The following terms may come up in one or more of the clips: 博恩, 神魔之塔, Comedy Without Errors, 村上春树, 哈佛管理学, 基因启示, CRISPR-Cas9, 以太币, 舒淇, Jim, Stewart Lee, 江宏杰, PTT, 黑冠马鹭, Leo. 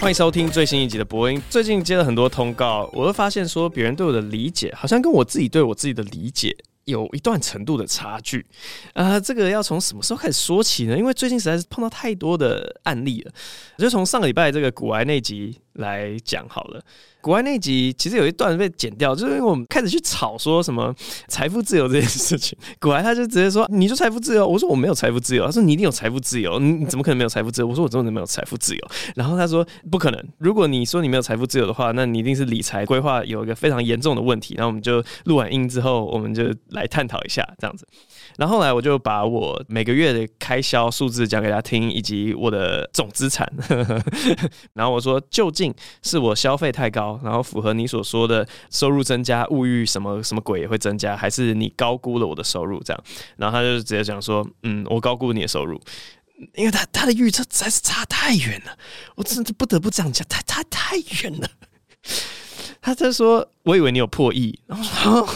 欢迎收听最新一集的播音。最近接了很多通告，我都发现说别人对我的理解，好像跟我自己对我自己的理解有一段程度的差距这个要从什么时候开始说起呢？因为最近实在是碰到太多的案例了，就从上个礼拜这个古埃那集来讲好了。古埃那集其实有一段被剪掉，就是因为我们开始去吵说什么财富自由这件事情。古埃他就直接说你就财富自由，我说我没有财富自由，他说你一定有财富自由，你怎么可能没有财富自由？我说我真的没有财富自由。然后他说不可能，如果你说你没有财富自由的话，那你一定是理财规划有一个非常严重的问题。然后我们就录完音之后，我们就来探讨一下这样子。然后后来我就把我每个月的开销数字讲给他听，以及我的总资产然后我说究竟是我消费太高，然后符合你所说的收入增加，物欲什么什么鬼也会增加，还是你高估了我的收入这样？然后他就直接讲说，我高估你的收入，因为他的预测实在是差太远了，我真的不得不这样讲，太远了。他就说，我以为你有破亿，然后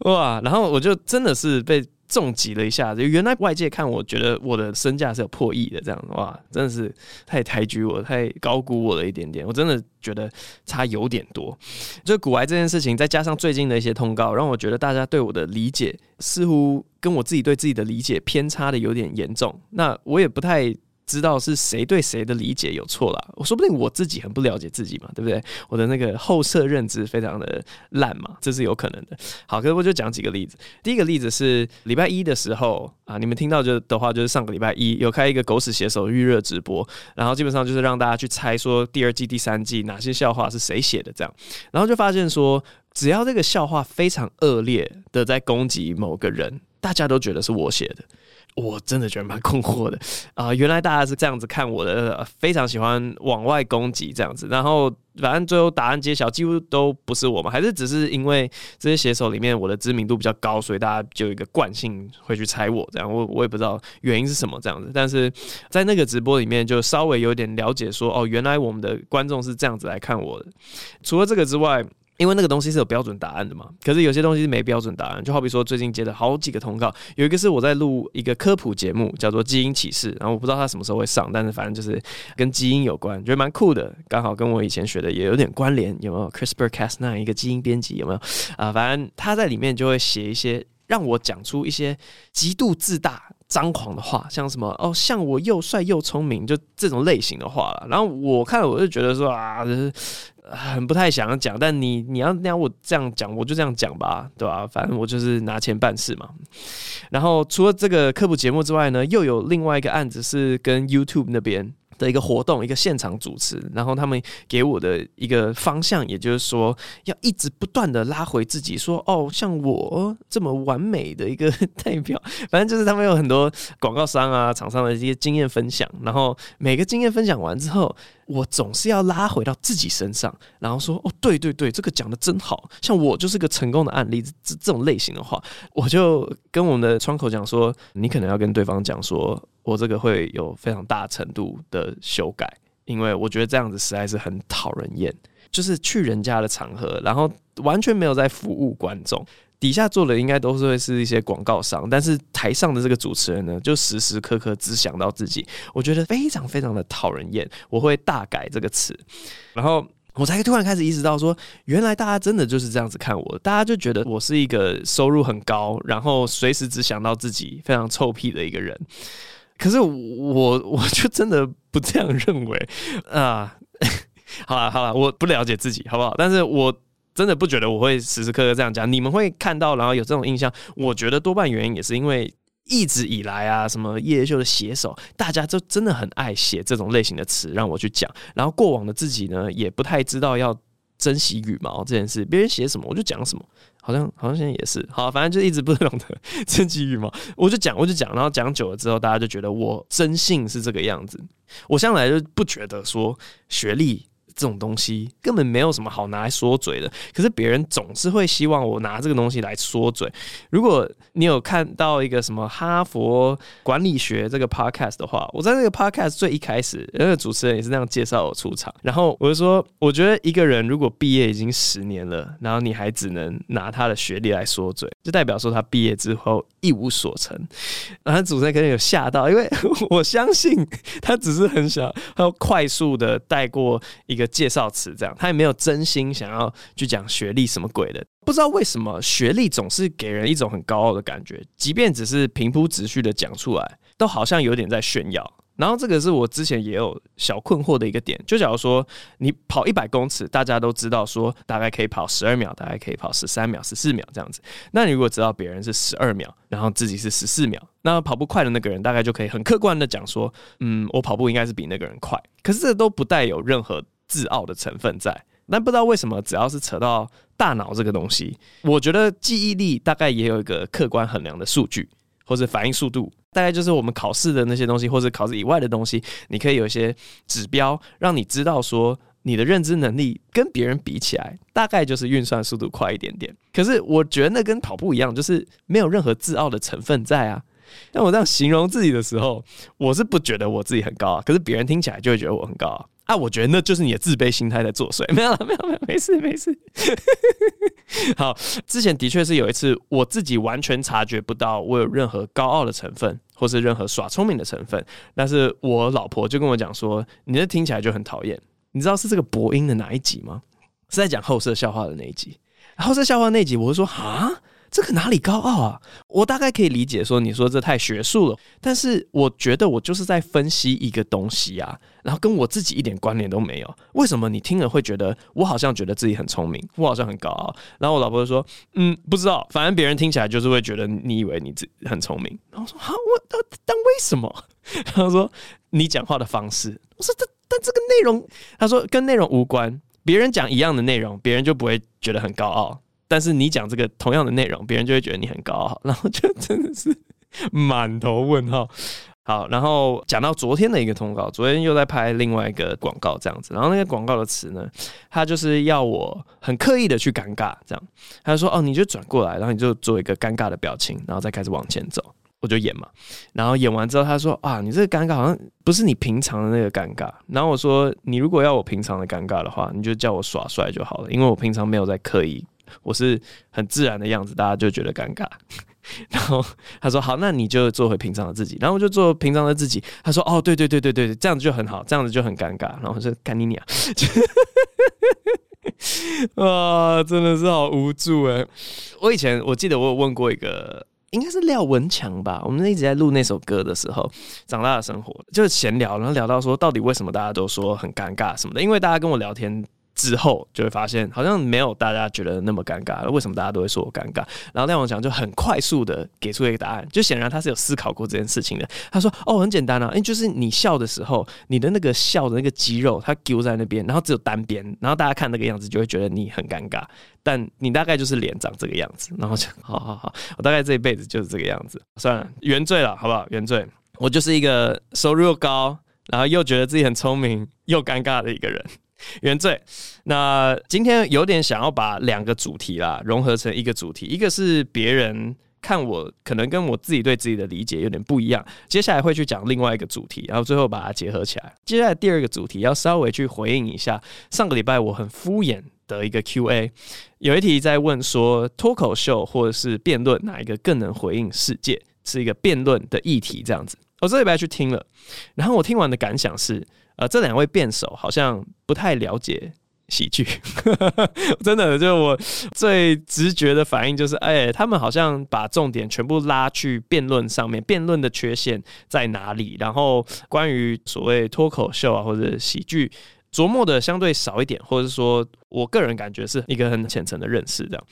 哇，然后我就真的是被重击了一下，原来外界看我觉得我的身价是有破亿的，这样哇，真的是太抬举我，太高估我了一点点，我真的觉得差有点多。就古癌这件事情，再加上最近的一些通告，让我觉得大家对我的理解似乎跟我自己对自己的理解偏差的有点严重。那我也不太知道是谁对谁的理解有错啦，我说不定我自己很不了解自己嘛，对不对？我的那个后设认知非常的烂嘛，这是有可能的。好，可是我就讲几个例子。第一个例子是礼拜一的时候你们听到的话就是上个礼拜一有开一个狗屎写手预热直播，然后基本上就是让大家去猜说第二季、第三季哪些笑话是谁写的这样，然后就发现说只要这个笑话非常恶劣的在攻击某个人，大家都觉得是我写的。我真的觉得蛮困惑的原来大家是这样子看我的非常喜欢往外攻击这样子，然后反正最后答案揭晓几乎都不是我嘛，还是只是因为这些写手里面我的知名度比较高，所以大家就有一个惯性会去猜我这样，我也不知道原因是什么这样子。但是在那个直播里面就稍微有点了解说，哦，原来我们的观众是这样子来看我的。除了这个之外，因为那个东西是有标准答案的嘛，可是有些东西是没标准答案，就好比说最近接的好几个通告，有一个是我在录一个科普节目，叫做《基因启示》，然后我不知道它什么时候会上，但是反正就是跟基因有关，觉得蛮酷的，刚好跟我以前学的也有点关联，有没有 CRISPR-Cas9 一个基因编辑有没有反正他在里面就会写一些让我讲出一些极度自大张狂的话，像什么哦，像我又帅又聪明，就这种类型的话啦。然后我看了我就觉得说就是很不太想讲，但你要让我这样讲，我就这样讲吧，对吧？反正我就是拿钱办事嘛。然后除了这个科普节目之外呢，又有另外一个案子是跟 YouTube 那边的一个活动，一个现场主持，然后他们给我的一个方向，也就是说要一直不断的拉回自己说，哦，像我这么完美的一个代表，反正就是他们有很多广告商啊、厂商的一些经验分享，然后每个经验分享完之后，我总是要拉回到自己身上，然后说，哦，对对对，这个讲得真好，像我就是个成功的案例，这种类型的话，我就跟我们的窗口讲说，你可能要跟对方讲说，我这个会有非常大程度的修改，因为我觉得这样子实在是很讨人厌，就是去人家的场合，然后完全没有在服务观众。底下做的应该都是会是一些广告商，但是台上的这个主持人呢，就时时刻刻只想到自己，我觉得非常非常的讨人厌，我会大改这个词。然后我才突然开始意识到说，原来大家真的就是这样子看我，大家就觉得我是一个收入很高，然后随时只想到自己，非常臭屁的一个人。可是我就真的不这样认为啊。好啦，我不了解自己，好不好？但是我真的不觉得我会时时刻刻这样讲，你们会看到，然后有这种印象，我觉得多半原因也是因为一直以来啊，什么叶秀的写手，大家就真的很爱写这种类型的词让我去讲，然后过往的自己呢，也不太知道要珍惜羽毛这件事，别人写什么我就讲什么，好像现在也是，好，反正就一直不懂得珍惜羽毛，我就讲，然后讲久了之后，大家就觉得我真性是这个样子。我向来就不觉得说学历这种东西根本没有什么好拿来说嘴的，可是别人总是会希望我拿这个东西来说嘴。如果你有看到一个什么哈佛管理学这个 podcast 的话，我在这个 podcast 最一开始那个主持人也是那样介绍我出场，然后我就说我觉得一个人如果毕业已经10年了，然后你还只能拿他的学历来说嘴，就代表说他毕业之后一无所成。然后主持人可能有吓到，因为我相信他只是很想要快速的带过一个介绍词，这样他也没有真心想要去讲学历什么鬼的。不知道为什么学历总是给人一种很高傲的感觉，即便只是平铺直叙的讲出来，都好像有点在炫耀。然后这个是我之前也有小困惑的一个点，就假如说你跑100公尺，大家都知道说大概可以跑12秒，大概可以跑13秒、14秒这样子。那你如果知道别人是12秒，然后自己是14秒，那跑步快的那个人大概就可以很客观的讲说，我跑步应该是比那个人快。可是这都不带有任何自傲的成分在。但不知道为什么，只要是扯到大脑这个东西，我觉得记忆力大概也有一个客观衡量的数据，或者反应速度，大概就是我们考试的那些东西，或者考试以外的东西，你可以有一些指标，让你知道说你的认知能力跟别人比起来，大概就是运算速度快一点点。可是我觉得那跟跑步一样，就是没有任何自傲的成分在啊。但我这样形容自己的时候，我是不觉得我自己很高啊，可是别人听起来就会觉得我很高啊。啊，我觉得那就是你的自卑心态在作祟。没有啦，没有，没事没事。好，之前的确是有一次，我自己完全察觉不到我有任何高傲的成分，或是任何耍聪明的成分。但是我老婆就跟我讲说：“你这听起来就很讨厌。”你知道是这个播音的哪一集吗？是在讲后舍笑话的那一集。后舍笑话那一集，我就说：“啊，这个哪里高傲啊？”我大概可以理解说你说这太学术了，但是我觉得我就是在分析一个东西啊，然后跟我自己一点关联都没有。为什么你听了会觉得我好像觉得自己很聪明，我好像很高傲？然后我老婆就说：“不知道，反正别人听起来就是会觉得你以为你很聪明。”然后我说：“啊，但为什么？”然后说：“你讲话的方式。”我说：“但这个内容，”他说：“跟内容无关，别人讲一样的内容，别人就不会觉得很高傲。”但是你讲这个同样的内容，别人就会觉得你很高傲，然后就真的是满头问号。好，然后讲到昨天的一个通告，昨天又在拍另外一个广告这样子，然后那个广告的词呢，他就是要我很刻意的去尴尬，这样他说：“哦，你就转过来，然后你就做一个尴尬的表情，然后再开始往前走。”我就演嘛，然后演完之后他说：“啊，你这个尴尬好像不是你平常的那个尴尬。”然后我说：“你如果要我平常的尴尬的话，你就叫我耍帅就好了，因为我平常没有在刻意。”我是很自然的样子，大家就觉得尴尬。然后他说：“好，那你就做回平常的自己。”然后我就做平常的自己。他说：“哦，对，这样子就很好，这样子就很尴尬。”然后我说：“干你娘！”啊，真的是好无助哎！我记得我有问过一个，应该是廖文强吧，我们一直在录那首歌的时候，长大的生活就是闲聊，然后聊到说到底为什么大家都说很尴尬什么的，因为大家跟我聊天之后就会发现，好像没有大家觉得那么尴尬。为什么大家都会说我尴尬？然后廖文强就很快速的给出一个答案，就显然他是有思考过这件事情的。他说：“哦，很简单啊，因为就是你笑的时候，你的那个笑的那个肌肉，它揪在那边，然后只有单边，然后大家看那个样子就会觉得你很尴尬，但你大概就是脸长这个样子。”然后就好，我大概这一辈子就是这个样子，算了，原罪了，好不好？原罪，我就是一个收入又高，然后又觉得自己很聪明又尴尬的一个人。原罪。那今天有点想要把两个主题啦融合成一个主题，一个是别人看我可能跟我自己对自己的理解有点不一样，接下来会去讲另外一个主题，然后最后把它结合起来。接下来第二个主题要稍微去回应一下上个礼拜我很敷衍的一个 Q&A， 有一题在问说脱口秀或者是辩论哪一个更能回应世界，是一个辩论的议题这样子。我这礼拜去听了，然后我听完的感想是这两位辩手好像不太了解喜剧，真的，就我最直觉的反应就是，他们好像把重点全部拉去辩论上面，辩论的缺陷在哪里？然后关于所谓脱口秀啊或者喜剧，琢磨的相对少一点，或者说我个人感觉是一个很浅层的认识这样。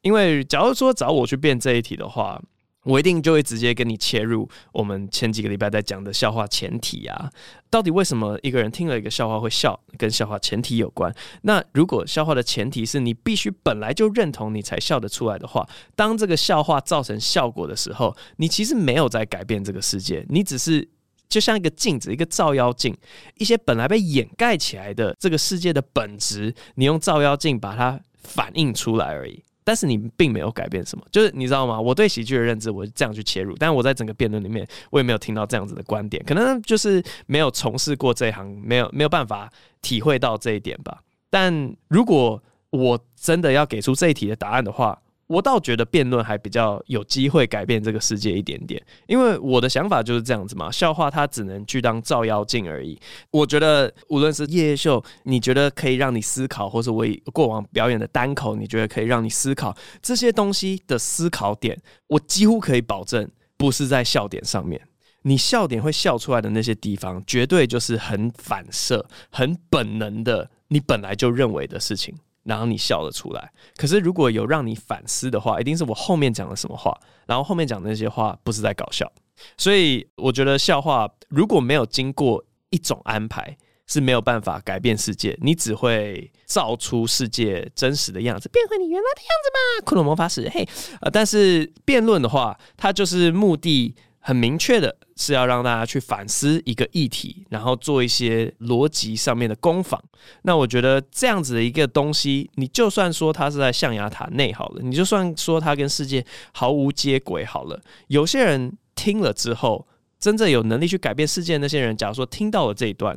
因为假如说找我去辩这一题的话，我一定就会直接跟你切入我们前几个礼拜在讲的笑话前提啊，到底为什么一个人听了一个笑话会笑，跟笑话前提有关。那如果笑话的前提是你必须本来就认同你才笑得出来的话，当这个笑话造成效果的时候，你其实没有在改变这个世界，你只是就像一个镜子，一个照妖镜，一些本来被掩盖起来的这个世界的本质，你用照妖镜把它反映出来而已，但是你并没有改变什么。就是你知道吗，我对喜剧的认知我是这样去切入，但我在整个辩论里面我也没有听到这样子的观点，可能就是没有从事过这一行，没有办法体会到这一点吧。但如果我真的要给出这一题的答案的话，我倒觉得辩论还比较有机会改变这个世界一点点，因为我的想法就是这样子嘛，笑话它只能去当照妖镜而已。我觉得无论是夜夜秀，你觉得可以让你思考，或是我过往表演的单口，你觉得可以让你思考，这些东西的思考点，我几乎可以保证不是在笑点上面。你笑点会笑出来的那些地方，绝对就是很反射、很本能的，你本来就认为的事情。然后你笑得出来，可是如果有让你反思的话，一定是我后面讲了什么话，然后后面讲的那些话不是在搞笑。所以我觉得笑话如果没有经过一种安排，是没有办法改变世界，你只会造出世界真实的样子，变回你原来的样子吧，骷髅魔法使嘿。但是辩论的话，它就是目的很明确的是要让大家去反思一个议题，然后做一些逻辑上面的攻防。那我觉得这样子的一个东西，你就算说它是在象牙塔内好了，你就算说它跟世界毫无接轨好了，有些人听了之后，真正有能力去改变世界的那些人，假如说听到了这一段，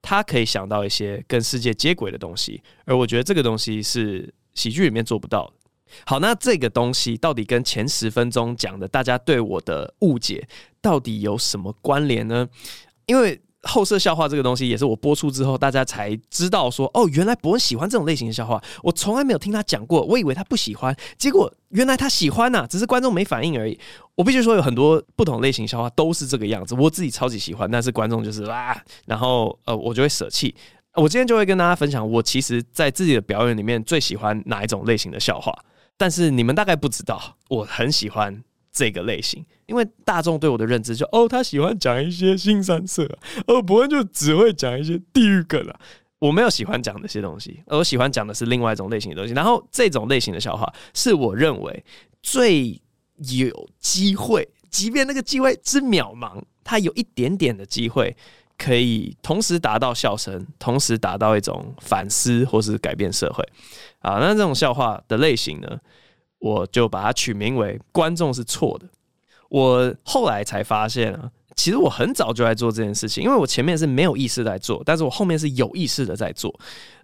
他可以想到一些跟世界接轨的东西，而我觉得这个东西是喜剧里面做不到的。好，那这个东西到底跟前10分钟讲的大家对我的误解到底有什么关联呢？因为后设笑话这个东西也是我播出之后大家才知道说，哦，原来博恩喜欢这种类型的笑话，我从来没有听他讲过，我以为他不喜欢，结果原来他喜欢啊，只是观众没反应而已。我必须说有很多不同类型笑话都是这个样子，我自己超级喜欢，但是观众就是啊，然后我就会舍弃。我今天就会跟大家分享我其实在自己的表演里面最喜欢哪一种类型的笑话，但是你们大概不知道，我很喜欢这个类型，因为大众对我的认知就他喜欢讲一些性三色，伯恩就只会讲一些地狱梗啊。我没有喜欢讲那些东西，我喜欢讲的是另外一种类型的东西。然后这种类型的笑话是我认为最有机会，即便那个机会之渺茫，它有一点点的机会可以同时达到笑声，同时达到一种反思或是改变社会啊。那这种笑话的类型呢，我就把它取名为观众是错的。我后来才发现啊，其实我很早就在做这件事情，因为我前面是没有意识在做，但是我后面是有意识的在做。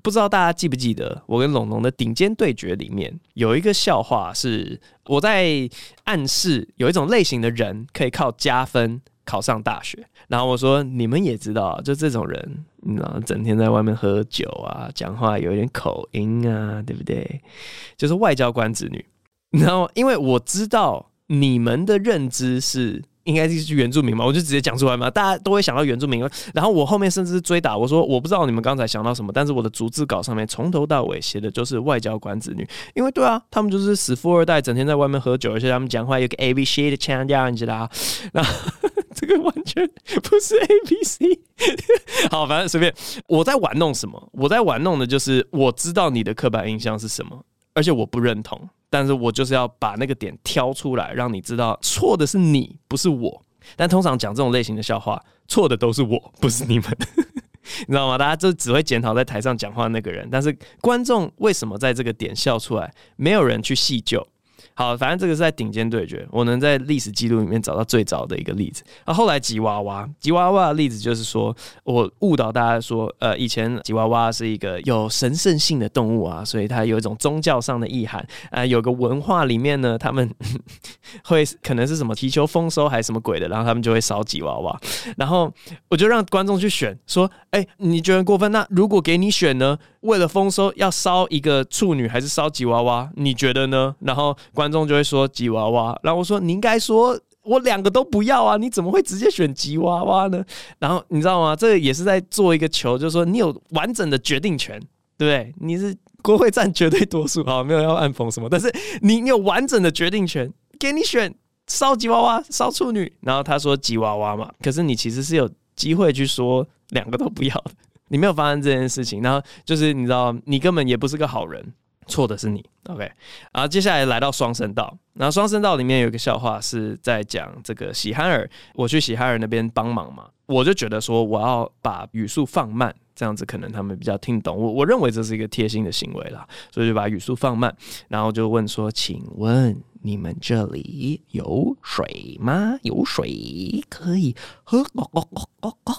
不知道大家记不记得我跟龙龙的顶尖对决里面有一个笑话，是我在暗示有一种类型的人可以靠加分考上大学，然后我说你们也知道，就这种人，你知道，整天在外面喝酒啊，讲话有一点口音啊，对不对？就是外交官子女。然后因为我知道你们的认知是应该是原住民嘛，我就直接讲出来嘛，大家都会想到原住民。然后我后面甚至追打我说，我不知道你们刚才想到什么，但是我的逐字稿上面从头到尾写的就是外交官子女，因为对啊，他们就是死富二代，整天在外面喝酒，而且他们讲话有个 ABC 的腔调，你知道？然后这个完全不是 ABC 。好，反正随便。我在玩弄什么？我在玩弄的就是我知道你的刻板印象是什么，而且我不认同。但是我就是要把那个点挑出来，让你知道错的是你，不是我。但通常讲这种类型的笑话，错的都是我，不是你们，你知道吗？大家就只会检讨在台上讲话那个人，但是观众为什么在这个点笑出来，没有人去细究。好，反正这个是在顶尖对决，我能在历史记录里面找到最早的一个例子。后来吉娃娃的例子就是说，我误导大家说，以前吉娃娃是一个有神圣性的动物啊，所以它有一种宗教上的意涵。有个文化里面呢，他们会可能是什么祈求丰收还是什么鬼的，然后他们就会烧吉娃娃。然后我就让观众去选，说，你觉得过分？那如果给你选呢？为了丰收要烧一个处女还是烧吉娃娃？你觉得呢？然后观众就会说吉娃娃，然后我说你应该说我两个都不要啊，你怎么会直接选吉娃娃呢？然后你知道吗？这个也是在做一个球，就是说你有完整的决定权，对不对？你是国会占绝对多数，好，没有要暗讽什么，但是你有完整的决定权，给你选烧吉娃娃、烧处女，然后他说吉娃娃嘛，可是你其实是有机会去说两个都不要的，你没有发生这件事情，然后就是你知道，你根本也不是个好人。错的是你 ，OK。然后接下来来到双声道，然后双声道里面有一个笑话是在讲这个喜憨儿，我去喜憨儿那边帮忙嘛，我就觉得说我要把语速放慢，这样子可能他们比较听懂。我认为这是一个贴心的行为啦，所以就把语速放慢，然后就问说：“请问你们这里有水吗？有水可以喝？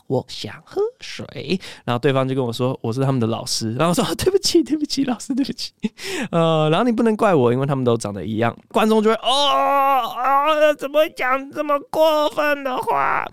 我想喝水。”然后对方就跟我说：“我是他们的老师。”然后我说：“对不起，对不起，老师，对不起。”然后你不能怪我，因为他们都长得一样。观众就会怎么讲这么过分的话？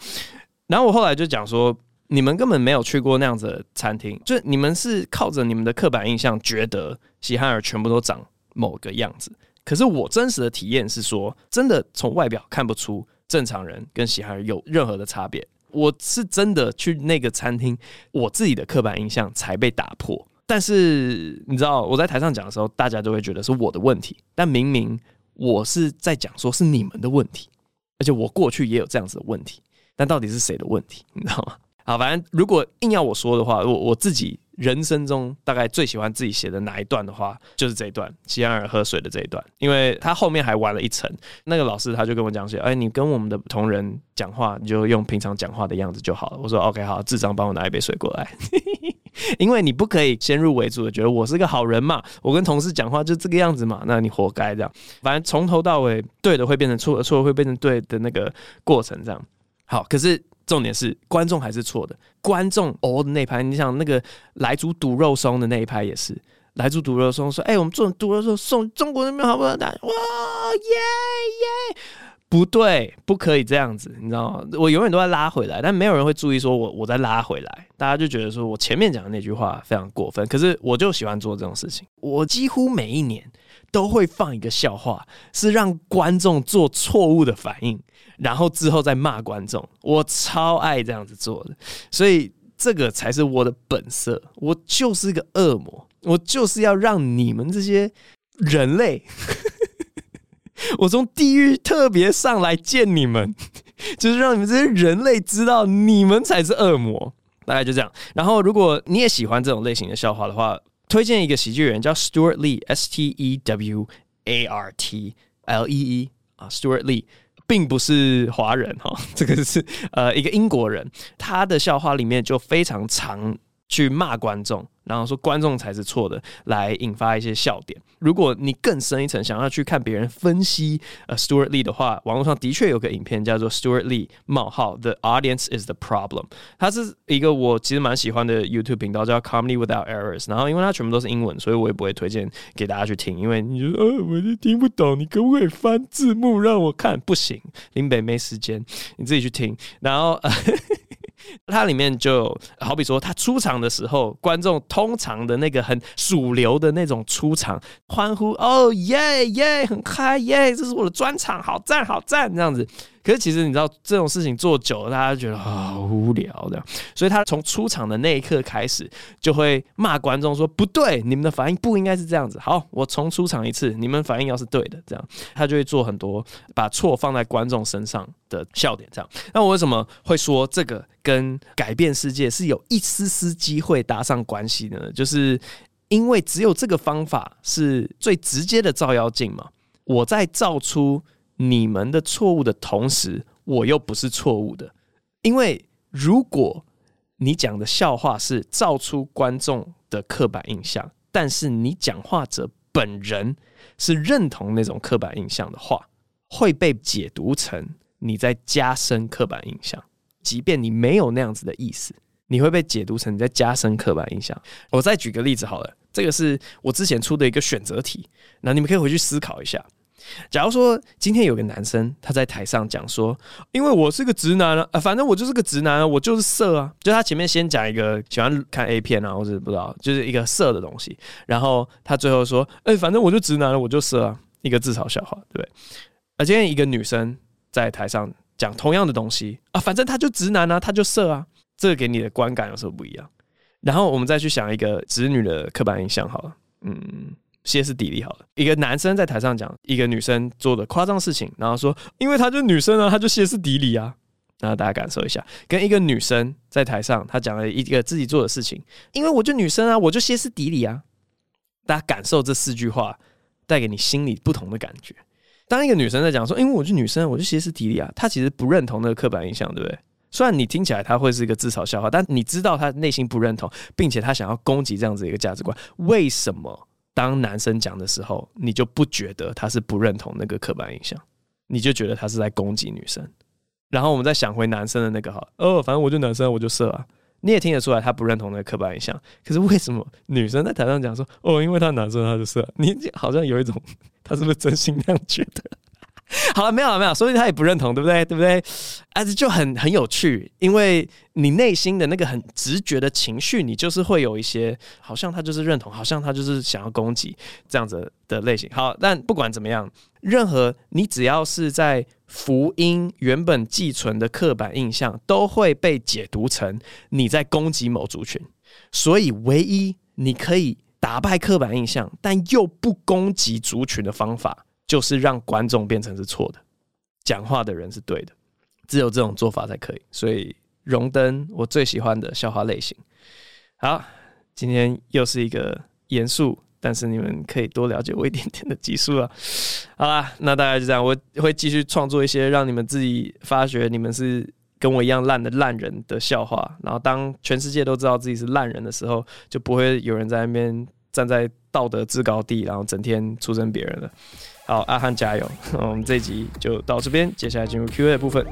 然后我后来就讲说，你们根本没有去过那样子的餐厅，就你们是靠着你们的刻板印象觉得喜憨儿全部都长某个样子。可是我真实的体验是说，真的从外表看不出正常人跟喜憨儿有任何的差别。我是真的去那个餐厅，我自己的刻板印象才被打破。但是你知道我在台上讲的时候，大家都会觉得是我的问题，但明明我是在讲说是你们的问题，而且我过去也有这样子的问题，但到底是谁的问题，你知道吗？好，反正如果硬要我说的话，我自己人生中大概最喜欢自己写的哪一段的话，就是这一段喜憨儿喝水的这一段，因为他后面还玩了一层。那个老师他就跟我讲说：“哎，你跟我们的同仁讲话，你就用平常讲话的样子就好了。”我说 ：“OK， 好，智障帮我拿一杯水过来。”因为你不可以先入为主的觉得我是个好人嘛，我跟同事讲话就这个样子嘛，那你活该这样。反正从头到尾，对的会变成错的，错的会变成对的那个过程这样。好，可是重点是观众还是错的，观众哦的那一拍，你想那个莱猪毒肉松的那一拍也是，莱猪毒肉松说：“哎、欸，我们做毒肉松送中国那边好不好？”哇耶耶，不对，不可以这样子，你知道吗？我永远都在拉回来，但没有人会注意说我在拉回来，大家就觉得说我前面讲的那句话非常过分。可是我就喜欢做这种事情，我几乎每一年都会放一个笑话，是让观众做错误的反应。然后之后再骂观众，我超爱这样子做的，所以这个才是我的本色。我就是个恶魔，我就是要让你们这些人类，我从地狱特别上来见你们，就是让你们这些人类知道你们才是恶魔。大概就这样。然后如果你也喜欢这种类型的笑话的话，推荐一个喜剧人叫 Stewart Lee Stewart Lee 啊 ，Stewart Lee。并不是华人哈，这个是一个英国人，他的笑话里面就非常常去骂观众，然后说观众才是错的，来引发一些笑点。如果你更深一层，想要去看别人分析Stewart Lee 的话，网络上的确有个影片叫做 Stewart Lee The Audience is the Problem。它是一个我其实蛮喜欢的 YouTube 频道，叫 Comedy Without Errors。然后因为它全部都是英文，所以我也不会推荐给大家去听，因为你就我就听不懂，你可不可以翻字幕让我看？不行，林北没时间，你自己去听。然后。它里面就好比说，他出场的时候，观众通常的那个很主流的那种出场欢呼，哦耶耶，很嗨耶，这是我的专场，好赞好赞这样子。可是其实你知道这种事情做久了，大家觉得好无聊的，所以他从出场的那一刻开始，就会骂观众说不对，你们的反应不应该是这样子。好，我重出场一次，你们反应要是对的，这样他就会做很多把错放在观众身上的笑点。这样，那我为什么会说这个跟改变世界是有一丝丝机会搭上关系呢？就是因为只有这个方法是最直接的照妖镜嘛，我在照出你们的错误的同时，我又不是错误的。因为如果你讲的笑话是照出观众的刻板印象，但是你讲话者本人是认同那种刻板印象的话，会被解读成你在加深刻板印象，即便你没有那样子的意思，你会被解读成你在加深刻板印象。我再举个例子好了，这个是我之前出的一个选择题，那你们可以回去思考一下。假如说今天有个男生他在台上讲说，因为我是个直男啊，反正我就是个直男啊，我就是色啊，就他前面先讲一个喜欢看 A 片啊，或者不知道就是一个色的东西，然后他最后说，哎、欸，反正我就直男了，我就色啊，一个自嘲笑话，对不对？而今天一个女生在台上讲同样的东西啊，反正他就直男啊，他就色啊，这个给你的观感有时候不一样。然后我们再去想一个直女的刻板印象好了，嗯。歇斯底里好了，一个男生在台上讲一个女生做的夸张事情，然后说因为她就是女生啊，她就歇斯底里啊，然后大家感受一下，跟一个女生在台上她讲了一个自己做的事情，因为我就女生啊，我就歇斯底里啊，大家感受这四句话带给你心里不同的感觉。当一个女生在讲说因为我是女生我就歇斯底里啊，她其实不认同那个刻板印象，对不对？虽然你听起来她会是一个自嘲笑话，但你知道她内心不认同，并且她想要攻击这样子一个价值观。为什么当男生讲的时候你就不觉得她是不认同那个刻板印象，你就觉得她是在攻击女生？然后我们再想回男生的那个好，反正我就男生我就射啊，你也听得出来他不认同那个刻板印象。可是为什么女生在台上讲说因为他男生他就射，你好像有一种他是不是真心那样觉得？好了，没有了没有，所以他也不认同，对不对？对不对？就很有趣，因为你内心的那个很直觉的情绪，你就是会有一些好像他就是认同，好像他就是想要攻击这样子的类型。好，但不管怎么样，任何你只要是在福音原本寄存的刻板印象，都会被解读成你在攻击某族群。所以，唯一你可以打败刻板印象，但又不攻击族群的方法，就是让观众变成是错的，讲话的人是对的，只有这种做法才可以。所以荣登我最喜欢的笑话类型。好，今天又是一个严肃，但是你们可以多了解我一点点的技术了。好啦，那大概就这样，我会继续创作一些让你们自己发觉你们是跟我一样烂的烂人的笑话。然后当全世界都知道自己是烂人的时候，就不会有人在那边站在道德制高地，然后整天出征别人了。好，阿汉加油！我们这一集就到这边，接下来进入 Q&A 的部分。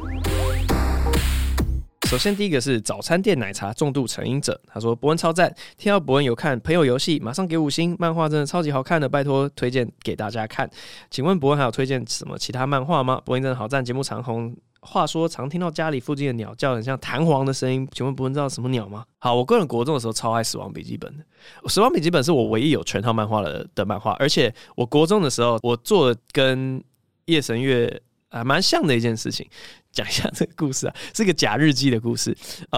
首先第一个是早餐店奶茶重度成瘾者，他说博恩超赞，听到博恩有看朋友游戏，马上给5星，漫画真的超级好看的，拜托推荐给大家看。请问博恩还有推荐什么其他漫画吗？博恩真的好赞，节目长红。话说常听到家里附近的鸟叫很像弹簧的声音，请问博恩知道什么鸟吗？好，我个人国中的时候超爱死亡笔记本的，死亡笔记本是我唯一有全套漫画的漫画，而且我国中的时候我做的跟夜神月蛮像的一件事情。讲一下这个故事啊，是个假日记的故事。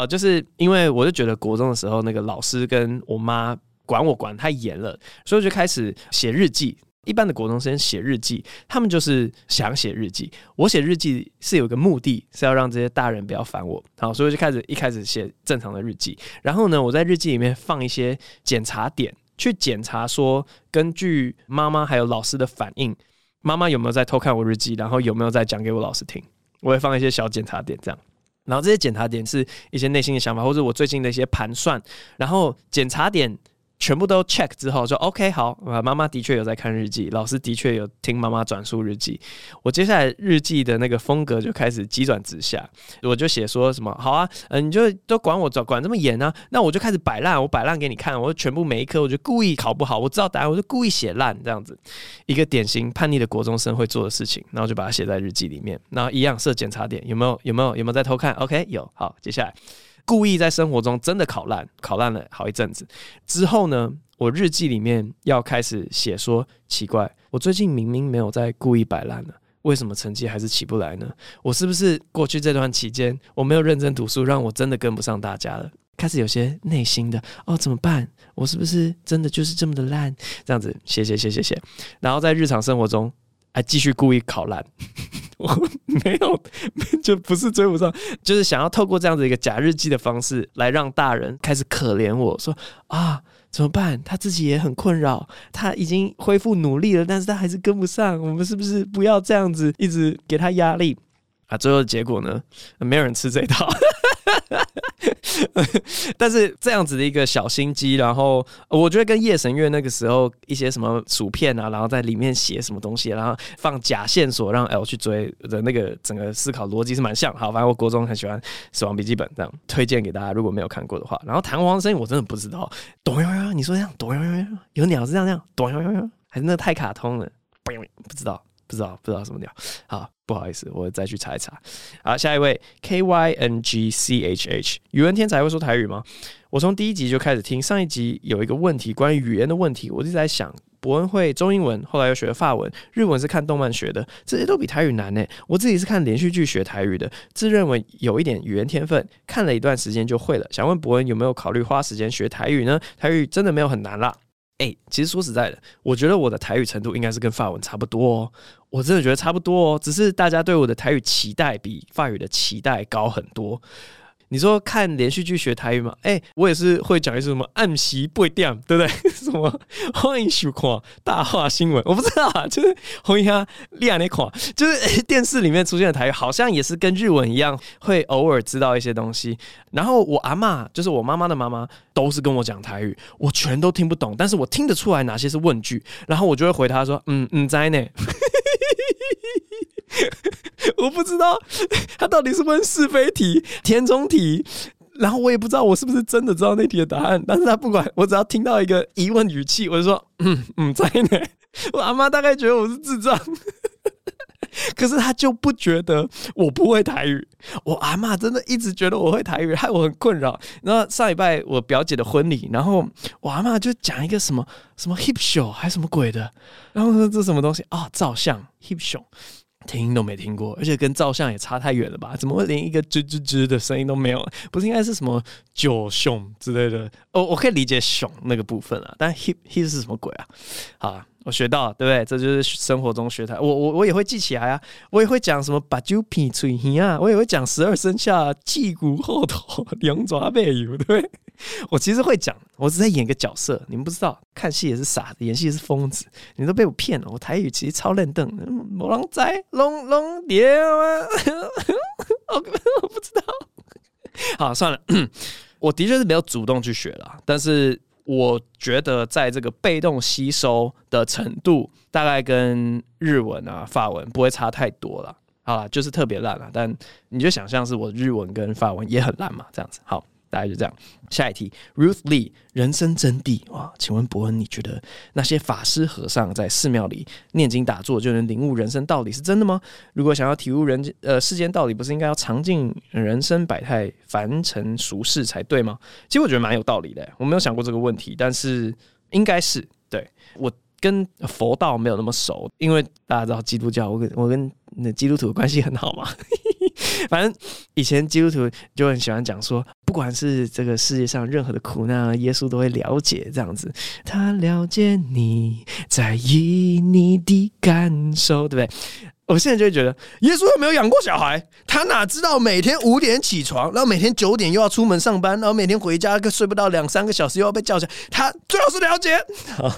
就是因为我就觉得国中的时候那个老师跟我妈管我管太严了，所以我就开始写日记。一般的国中生写日记，他们就是想写日记。我写日记是有一个目的，是要让这些大人不要烦我。好，所以我就一开始写正常的日记。然后呢，我在日记里面放一些检查点，去检查说根据妈妈还有老师的反应，妈妈有没有在偷看我日记，然后有没有在讲给我老师听。我会放一些小检查点这样，然后这些检查点是一些内心的想法，或者我最近的一些盘算。然后检查点全部都 check 之后，就 OK 好，妈妈的确有在看日记，老师的确有听妈妈转述日记。我接下来日记的那个风格就开始急转直下，我就写说什么好啊，你就都管我管这么严啊，那我就开始摆烂，我摆烂给你看，我全部每一科我就故意考不好，我知道答案我就故意写烂这样子，一个典型叛逆的国中生会做的事情，然后就把它写在日记里面，然后一样设检查点，有没有在偷看 ？OK 有，好，接下来。故意在生活中真的考烂了好一阵子之后呢，我日记里面要开始写说，奇怪，我最近明明没有在故意摆烂了，为什么成绩还是起不来呢？我是不是过去这段期间我没有认真读书，让我真的跟不上大家了？开始有些内心的怎么办？我是不是真的就是这么的烂？这样子写，然后在日常生活中还继续故意考烂。我没有，就不是追不上，就是想要透过这样子一个假日记的方式来让大人开始可怜我，说啊怎么办？他自己也很困扰，他已经恢复努力了，但是他还是跟不上，我们是不是不要这样子一直给他压力啊？最后的结果呢，没有人吃这一套。但是这样子的一个小心机，然后我觉得跟夜神月那个时候一些什么薯片啊，然后在里面写什么东西，然后放假线索让 L 去追的那个整个思考逻辑是蛮像。好，反正我国中很喜欢死亡笔记本，这样推荐给大家，如果没有看过的话。然后弹簧声音我真的不知道，咚悠悠，你说这样咚悠悠，有鸟是这样，咚悠悠，还是那太卡通了，不知道什么鸟。好，不好意思，我再去查一查。好，下一位 KYNGCHH， 语文天才会说台语吗？我从第一集就开始听，上一集有一个问题，关于语言的问题，我一直在想，博恩会中英文，后来又学了法文，日文是看动漫学的，这些都比台语难耶。我自己是看连续剧学台语的，自认为有一点语言天分，看了一段时间就会了。想问博恩有没有考虑花时间学台语呢？台语真的没有很难啦。其实说实在的，我觉得我的台语程度应该是跟法文差不多哦，我真的觉得差不多哦，只是大家对我的台语期待比法语的期待高很多。你说看连续剧学台语嘛？哎，我也是会讲一些什么暗时八点，对不对？什么欢迎收看大话新闻，我不知道啊，就是欢迎啊，你安尼看，就是电视里面出现的台语，好像也是跟日文一样，会偶尔知道一些东西。然后我阿嬷，就是我妈妈的妈妈，都是跟我讲台语，我全都听不懂，但是我听得出来哪些是问句，然后我就会回她说，嗯，知呢。我不知道他到底是问是非题、填充题，然后我也不知道我是不是真的知道那题的答案。但是他不管，我只要听到一个疑问语气，我就说嗯，在呢。我阿妈大概觉得我是智障，可是他就不觉得我不会台语。我阿妈真的一直觉得我会台语，害我很困扰。然后上礼拜我表姐的婚礼，然后我阿妈就讲一个什么 hip show 还什么鬼的，然后说这什么东西啊、哦？照相 hip show。听都没听过，而且跟照相也差太远了吧？怎么会连一个吱吱吱的声音都没有？不是应该是什么九熊之类的？哦，我可以理解熊那个部分啊，但 hip 是什么鬼啊？好啊，我学到了，对不对？这就是生活中学台，我也会记起来啊，我也会讲什么把酒品吹黑啊，我也会讲12生肖、屁股后头、两爪背油，对不对？我其实会讲，我只在演个角色，你们不知道，看戏也是傻子，演戏也是疯子，你都被我骗了。我台语其实超烂邓，没人知，拢点啊，我不知道。好，算了，我的确是没有主动去学啦，但是我觉得在这个被动吸收的程度，大概跟日文啊、法文不会差太多啦。好啦，就是特别烂啦，但你就想象是我日文跟法文也很烂嘛，这样子。好。大概就这样。下一题 ，Ruth Lee 人生真谛哇？请问伯恩，你觉得那些法师和尚在寺庙里念经打坐就能领悟人生道理是真的吗？如果想要体悟世间道理，不是应该要尝尽人生百态、凡尘俗世才对吗？其实我觉得蛮有道理的，我没有想过这个问题，但是应该是对我。跟佛道没有那么熟，因为大家知道基督教，我跟基督徒的关系很好嘛。反正以前基督徒就很喜欢讲说，不管是这个世界上任何的苦难，耶稣都会了解这样子。他了解你，在意你的感受，对不对？我现在就会觉得，耶稣有没有养过小孩？他哪知道每天5点起床，然后每天9点又要出门上班，然后每天回家睡不到2-3个小时又要被叫起来。他最好是了解。好。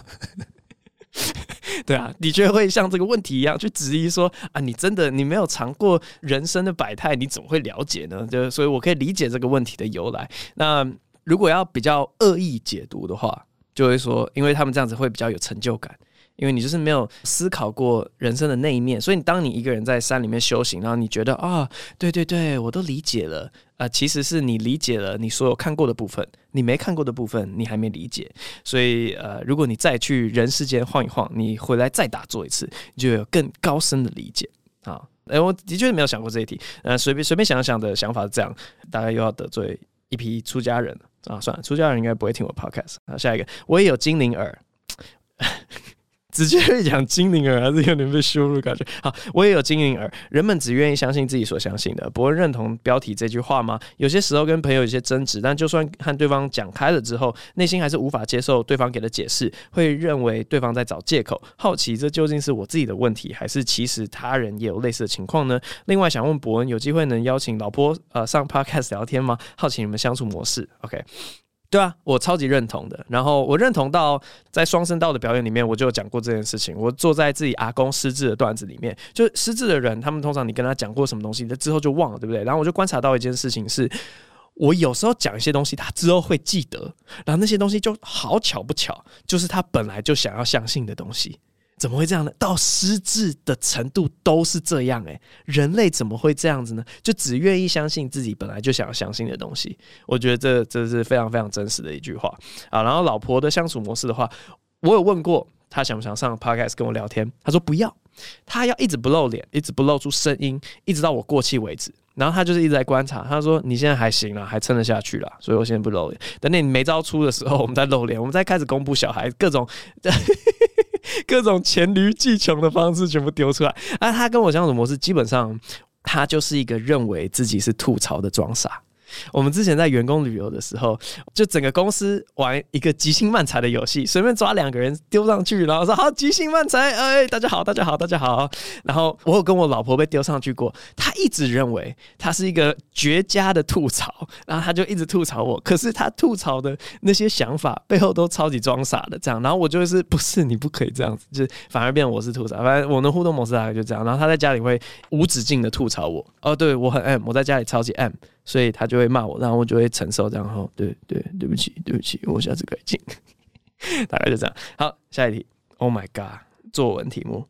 对啊，的确会像这个问题一样去质疑说啊，你没有尝过人生的百态，你怎么会了解呢？所以我可以理解这个问题的由来。那如果要比较恶意解读的话，就会说，因为他们这样子会比较有成就感，因为你就是没有思考过人生的那一面，所以当你一个人在山里面修行，然后你觉得啊、哦，对，我都理解了。其实是你理解了你所有看过的部分，你没看过的部分你还没理解，所以如果你再去人世间晃一晃，你回来再打坐一次，你就有更高深的理解啊！我的确没有想过这一题，随便想的想法是这样，大概又要得罪一批出家人啊！算了，出家人应该不会听我 podcast。好，下一个，我也有精灵耳。直接讲精灵耳还是有点被羞辱感觉。好，我也有精灵耳。人们只愿意相信自己所相信的。伯恩认同标题这句话吗？有些时候跟朋友有些争执，但就算和对方讲开了之后，内心还是无法接受对方给的解释，会认为对方在找借口。好奇这究竟是我自己的问题，还是其实他人也有类似的情况呢？另外想问伯恩，有机会能邀请老婆上 podcast 聊天吗？好奇你们相处模式。OK。对啊，我超级认同的。然后我认同到在双声道的表演里面，我就有讲过这件事情。我坐在自己阿公失智的段子里面，就失智的人，他们通常你跟他讲过什么东西，之后就忘了，对不对？然后我就观察到一件事情是，我有时候讲一些东西，他之后会记得，然后那些东西就好巧不巧，就是他本来就想要相信的东西。怎么会这样呢？到失智的程度都是这样欸，人类怎么会这样子呢？就只愿意相信自己本来就想要相信的东西。我觉得这是非常非常真实的一句话啊。然后老婆的相处模式的话，我有问过她想不想上 podcast 跟我聊天，她说不要，她要一直不露脸，一直不露出声音，一直到我过气为止。然后她就是一直在观察，她说你现在还行啦，还撑得下去啦，所以我现在不露脸。等你没招出的时候，我们再露脸，我们再开始公布小孩各种。各种黔驴技穷的方式全部丢出来啊！他跟我相处模式基本上，他就是一个认为自己是吐槽的装傻，我们之前在员工旅游的时候，就整个公司玩一个即兴漫才的游戏，随便抓两个人丢上去，然后说好即兴漫才，哎，大家好，大家好，大家好。然后我有跟我老婆被丢上去过，她一直认为她是一个绝佳的吐槽，然后她就一直吐槽我，可是她吐槽的那些想法背后都超级装傻的这样。然后我就是不是你不可以这样子，就反而变成我是吐槽，反正我的互动模式大概就这样。然后她在家里会无止境的吐槽我，哦，对我很 M， 我在家里超级 M。所以他就会骂我，然后我就会承受这样，然后对不起，我下次改进，大概就这样。好，下一题 ，Oh my god， 作文题目，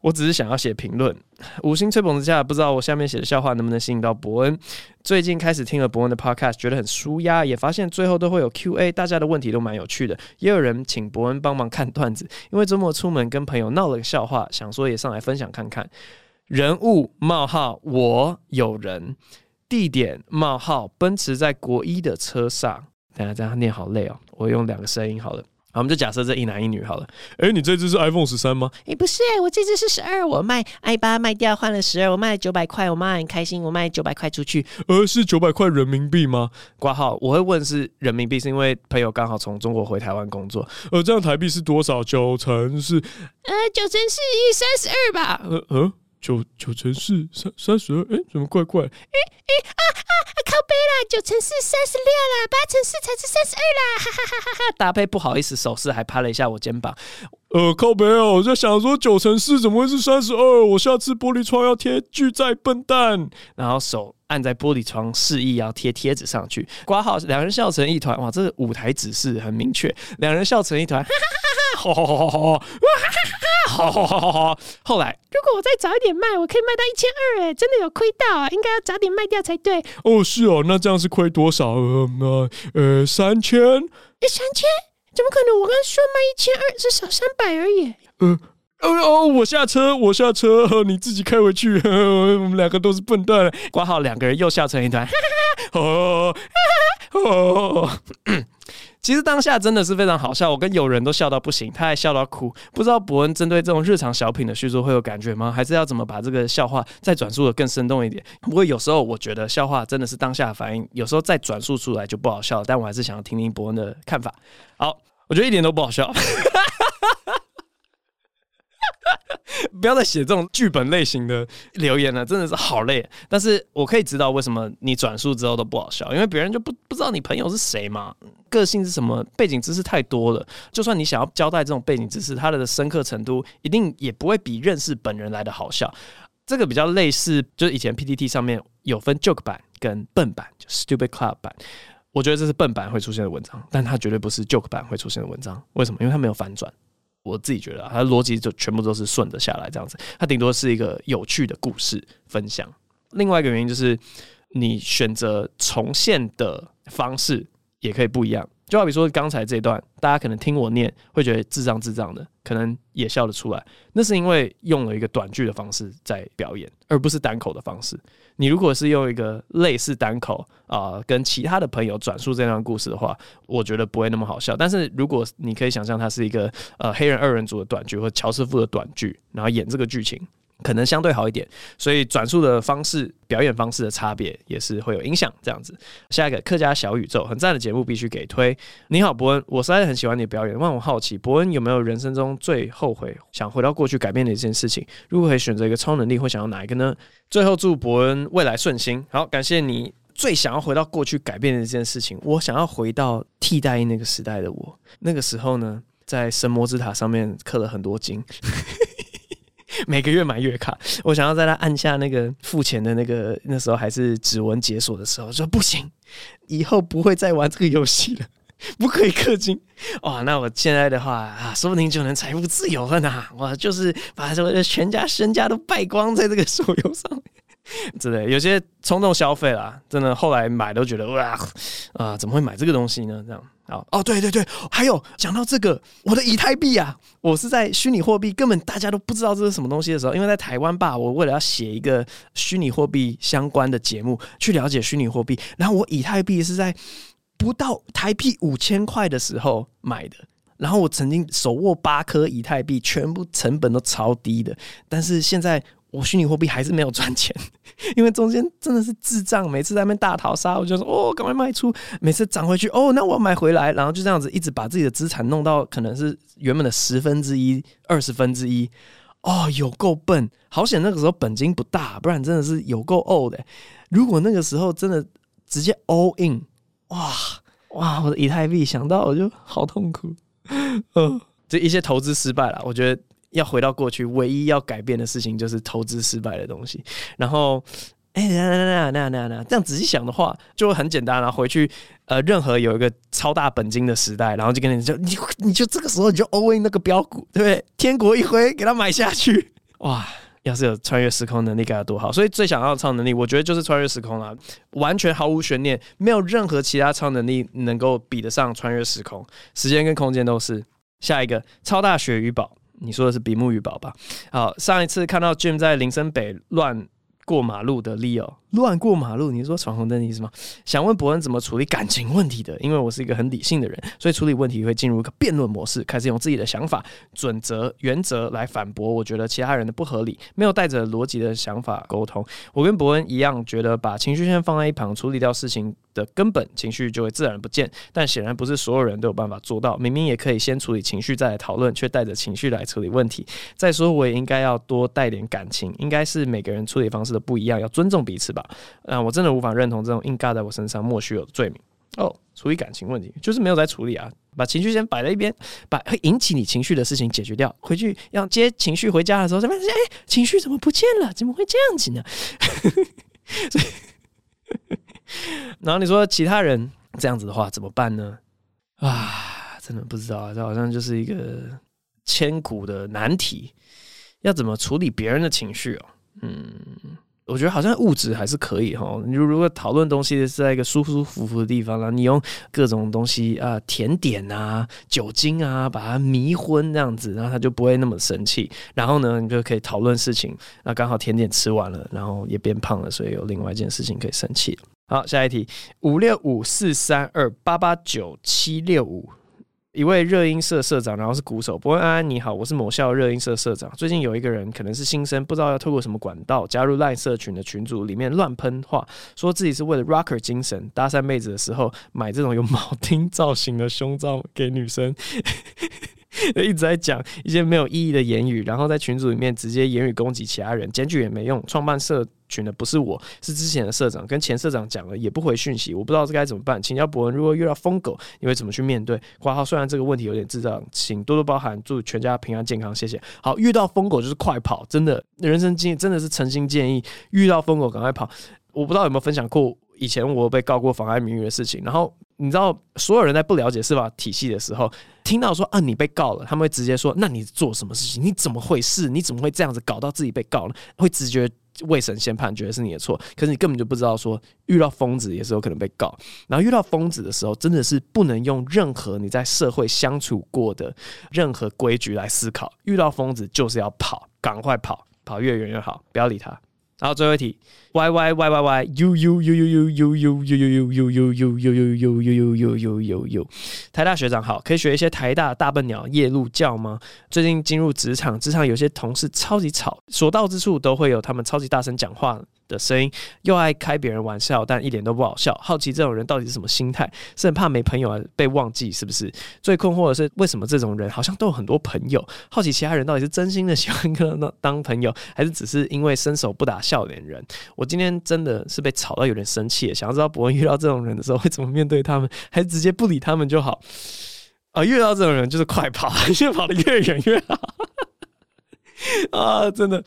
我只是想要写评论。五星吹捧之下，不知道我下面写的笑话能不能吸引到伯恩。最近开始听了伯恩的 podcast， 觉得很舒压，也发现最后都会有 Q&A， 大家的问题都蛮有趣的。也有人请伯恩帮忙看段子，因为周末出门跟朋友闹了个笑话，想说也上来分享看看。人物冒号我有人。地点冒号奔驰在国一的车上，等一下这样念好累哦，我用两个声音好了。好，我们就假设这一男一女好了。哎，你这只是 iPhone 13吗？哎，不是，我这只是12，我卖 i8 卖掉换了12，我卖了900块，我妈很开心，我卖900块出去。是900块人民币吗？挂号，我会问是人民币，是因为朋友刚好从中国回台湾工作。这样台币是多少？9×4=132吧。9×4=32，哎，怎么怪怪？靠背啦，9×4=36啦，8×4才是32啦，哈哈哈哈！搭配不好意思手势，还拍了一下我肩膀。靠背哦，我就想说9×4怎么会是32？我下次玻璃窗要贴巨在笨蛋，然后手按在玻璃窗示意要贴贴纸上去。括号，两人笑成一团，哇，这个舞台指示很明确，两人笑成一团，哈哈哈哈，好。后来，如果我再早一点卖，我可以卖到1200，哎，真的有亏到啊，应该要早点卖掉才对。哦，是哦，那这样是亏多少？3000。3000？怎么可能？我刚说卖1200，只少300而已。我下车，你自己开回去。我们两个都是笨蛋了。挂号，两个人又笑成一团。其实当下真的是非常好笑，我跟友人都笑到不行，他还笑到哭。不知道伯恩针对这种日常小品的叙述会有感觉吗？还是要怎么把这个笑话再转述的更生动一点？不过有时候我觉得笑话真的是当下的反应，有时候再转述出来就不好笑了。但我还是想要听听伯恩的看法。好，我觉得一点都不好笑。不要再写这种剧本类型的留言了，真的是好累。但是我可以知道为什么你转述之后都不好笑，因为别人就不知道你朋友是谁嘛，个性是什么，背景知识太多了。就算你想要交代这种背景知识，它的深刻程度一定也不会比认识本人来的好笑。这个比较类似，就是以前 PTT 上面有分 joke 版跟笨版，就 stupid club 版。我觉得这是笨版会出现的文章，但它绝对不是 joke 版会出现的文章。为什么？因为它没有反转。我自己觉得，它的逻辑就全部都是顺着下来这样子，它顶多是一个有趣的故事分享。另外一个原因就是，你选择重现的方式也可以不一样。就好比说刚才这一段，大家可能听我念会觉得智障的，可能也笑得出来，那是因为用了一个短句的方式在表演，而不是单口的方式。你如果是用一个类似单口跟其他的朋友转述这段故事的话，我觉得不会那么好笑。但是如果你可以想象它是一个黑人二人组的短剧，或乔师傅的短剧，然后演这个剧情，可能相对好一点。所以转述的方式、表演方式的差别也是会有影响这样子。下一个客家小宇宙，很赞的节目，必须给推。你好，伯恩，我实在很喜欢你的表演，让我好奇，伯恩有没有人生中最后悔想回到过去改变的一件事情？如果可以选择一个超能力，会想要哪一个呢？最后祝伯恩未来顺心。好，感谢你。最想要回到过去改变的一件事情，我想要回到替代役那个时代的我。那个时候呢，在神魔之塔上面氪了很多金。每个月买月卡，我想要在他按下那个付钱的那个，那时候还是指纹解锁的时候，说不行，以后不会再玩这个游戏了，不可以氪金。哇，那我现在的话啊，说不定就能财富自由了呢。我就是把我的全家身家都败光在这个手游上面。真的有些冲动消费啦，真的后来买都觉得哇怎么会买这个东西呢？这样好哦，对，还有讲到这个，我的以太币啊，我是在虚拟货币根本大家都不知道这是什么东西的时候，因为在台湾吧，我为了要写一个虚拟货币相关的节目，去了解虚拟货币，然后我以太币是在不到台币5000块的时候买的。然后我曾经手握8颗以太币，全部成本都超低的，但是现在我虚拟货币还是没有赚钱，因为中间真的是智障，每次在那边大逃杀，我就说哦赶快卖出，每次涨回去哦那我要买回来，然后就这样子一直把自己的资产弄到可能是原本的1/10、1/20，哦有够笨，好险那个时候本金不大，不然真的是有够呕的。如果那个时候真的直接 all in， 哇我的以太币想到我就好痛苦，这一些投资失败啦，我觉得。要回到过去，唯一要改变的事情就是投资失败的东西。然后，这样仔细想的话，就很简单了。回去，任何有一个超大本金的时代，然后就跟你说，你就这个时候你就 all in 那个标股，对不对？天国一挥，给它买下去。哇，要是有穿越时空能力，该有多好！所以最想要的超能力，我觉得就是穿越时空啦，完全毫无悬念，没有任何其他超能力能够比得上穿越时空，时间跟空间都是。下一个超大鱈鱼堡。你说的是比目鱼堡吧？好，上一次看到 Jim 在林森北乱过马路的 Leo 乱过马路，你说闯红灯的意思吗？想问伯恩怎么处理感情问题的，因为我是一个很理性的人，所以处理问题会进入一个辩论模式，开始用自己的想法、准则、原则来反驳我觉得其他人的不合理，没有带着逻辑的想法沟通。我跟伯恩一样，觉得把情绪先放在一旁，处理掉事情的根本，情绪就会自然不见，但显然不是所有人都有办法做到。明明也可以先处理情绪再来讨论，却带着情绪来处理问题。再说我也应该要多带点感情，应该是每个人处理方式都不一样，要尊重彼此吧。我真的无法认同这种硬尬在我身上莫须有的罪名。处理感情问题就是没有在处理啊，把情绪先摆在一边，把会引起你情绪的事情解决掉，回去要接情绪回家的时候才发现，情绪怎么不见了，怎么会这样子呢？所以然后你说其他人这样子的话怎么办呢？真的不知道啊，这好像就是一个千古的难题，要怎么处理别人的情绪哦？我觉得好像物质还是可以哈。你如果讨论东西是在一个舒舒服服的地方啦，你用各种东西啊、甜点啊、酒精啊，把它迷昏这样子，然后他就不会那么生气。然后呢，你就可以讨论事情。那刚好甜点吃完了，然后也变胖了，所以有另外一件事情可以生气。好，下一题5654328889765，一位热音社社长，然后是鼓手。伯恩安安你好，我是某校热音社社长。最近有一个人可能是新生，不知道要透过什么管道加入 LINE 社群的群组里面乱喷话，说自己是为了 rocker 精神，搭讪妹子的时候买这种有铆钉造型的胸罩给女生。一直在讲一些没有意义的言语，然后在群组里面直接言语攻击其他人，检举也没用。创办社群的不是我，是之前的社长，跟前社长讲了也不回讯息，我不知道该怎么办。请教伯恩，如果遇到疯狗，你会怎么去面对？括号虽然这个问题有点智障，请多多包涵，祝全家平安健康，谢谢。好，遇到疯狗就是快跑，真的，人生经验真的是诚心建议，遇到疯狗赶快跑。我不知道有没有分享过。以前我被告过妨碍名誉的事情，然后你知道所有人在不了解司法体系的时候，听到说啊你被告了，他们会直接说那你做什么事情？你怎么会是？你怎么会这样子搞到自己被告呢？会直觉未审先判，觉得是你的错，可是你根本就不知道说遇到疯子也是有可能被告。然后遇到疯子的时候，真的是不能用任何你在社会相处过的任何规矩来思考。遇到疯子就是要跑，赶快跑，跑越远越好，不要理他。然后最后一题 台大学长好，可以学一些台大大笨鸟夜路教吗？最近进入职场，职场有些同事超级吵，所到之处都会有他们超级大声讲话的声音，又爱开别人玩笑，但一点都不好笑。好奇这种人到底是什么心态？是很怕没朋友被忘记是不是？最困惑的是为什么这种人好像都有很多朋友？好奇其他人到底是真心的喜欢跟他当朋友，还是只是因为伸手不打笑脸人？我今天真的是被吵到有点生气，想要知道伯恩遇到这种人的时候会怎么面对他们，还是直接不理他们就好？遇到这种人就是快跑，越跑得越远越好。真的，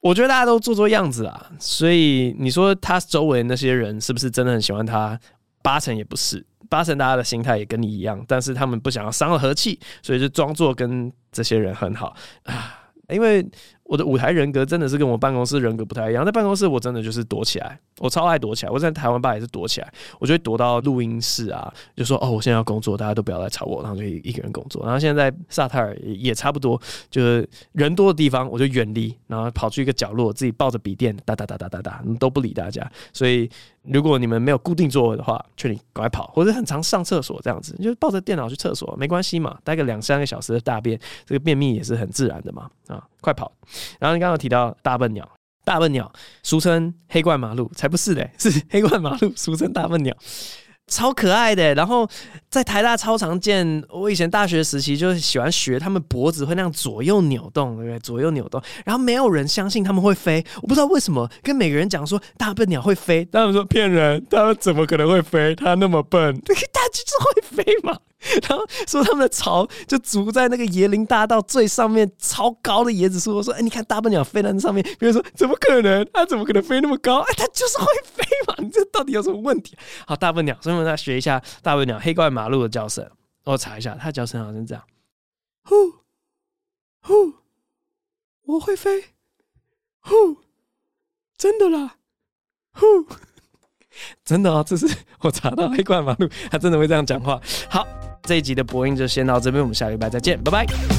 我觉得大家都做做样子啦，所以你说他周围那些人是不是真的很喜欢他？八成也不是，八成大家的心态也跟你一样，但是他们不想要伤了和气，所以就装作跟这些人很好啊。因为我的舞台人格真的是跟我办公室人格不太一样，在办公室我真的就是躲起来，我超爱躲起来，我在台湾爸也是躲起来，我就会躲到录音室啊，就说哦，我现在要工作，大家都不要来吵我，然后就一个人工作。然后现在在萨泰尔也差不多，就是人多的地方我就远离，然后跑去一个角落，自己抱着笔电哒哒哒哒哒哒，都不理大家。所以如果你们没有固定座位的话，劝你赶快跑，或者很常上厕所这样子，就是抱着电脑去厕所没关系嘛，待个2-3个小时的大便，这个便秘也是很自然的嘛，啊，快跑！然后你刚刚有提到大笨鸟。大笨鸟俗称黑冠马鹭，才不是嘞，是黑冠马鹭俗称大笨鸟，超可爱的。然后在台大超常见，我以前大学时期就喜欢学，他们脖子会那样左右扭动，对不对？左右扭动，然后没有人相信他们会飞，我不知道为什么，跟每个人讲说大笨鸟会飞，他们说骗人，他们怎么可能会飞？他那么笨，他就是会飞嘛。然后说他们的巢就筑在那个椰林大道最上面超高的椰子树。我说：“哎，你看大笨鸟飞在那上面。”别人说：“怎么可能？它怎么可能飞那么高？哎，它就是会飞嘛！你这到底有什么问题？”好，大笨鸟，所以我们来学一下大笨鸟黑冠马鹭的叫声。我查一下，它的叫声好像是这样：呼呼，我会飞，呼，真的啦，呼，真的哦，这是我查到黑冠马鹭，它真的会这样讲话。好。这一集的播音就先到这边，我们下个礼拜再见，拜拜。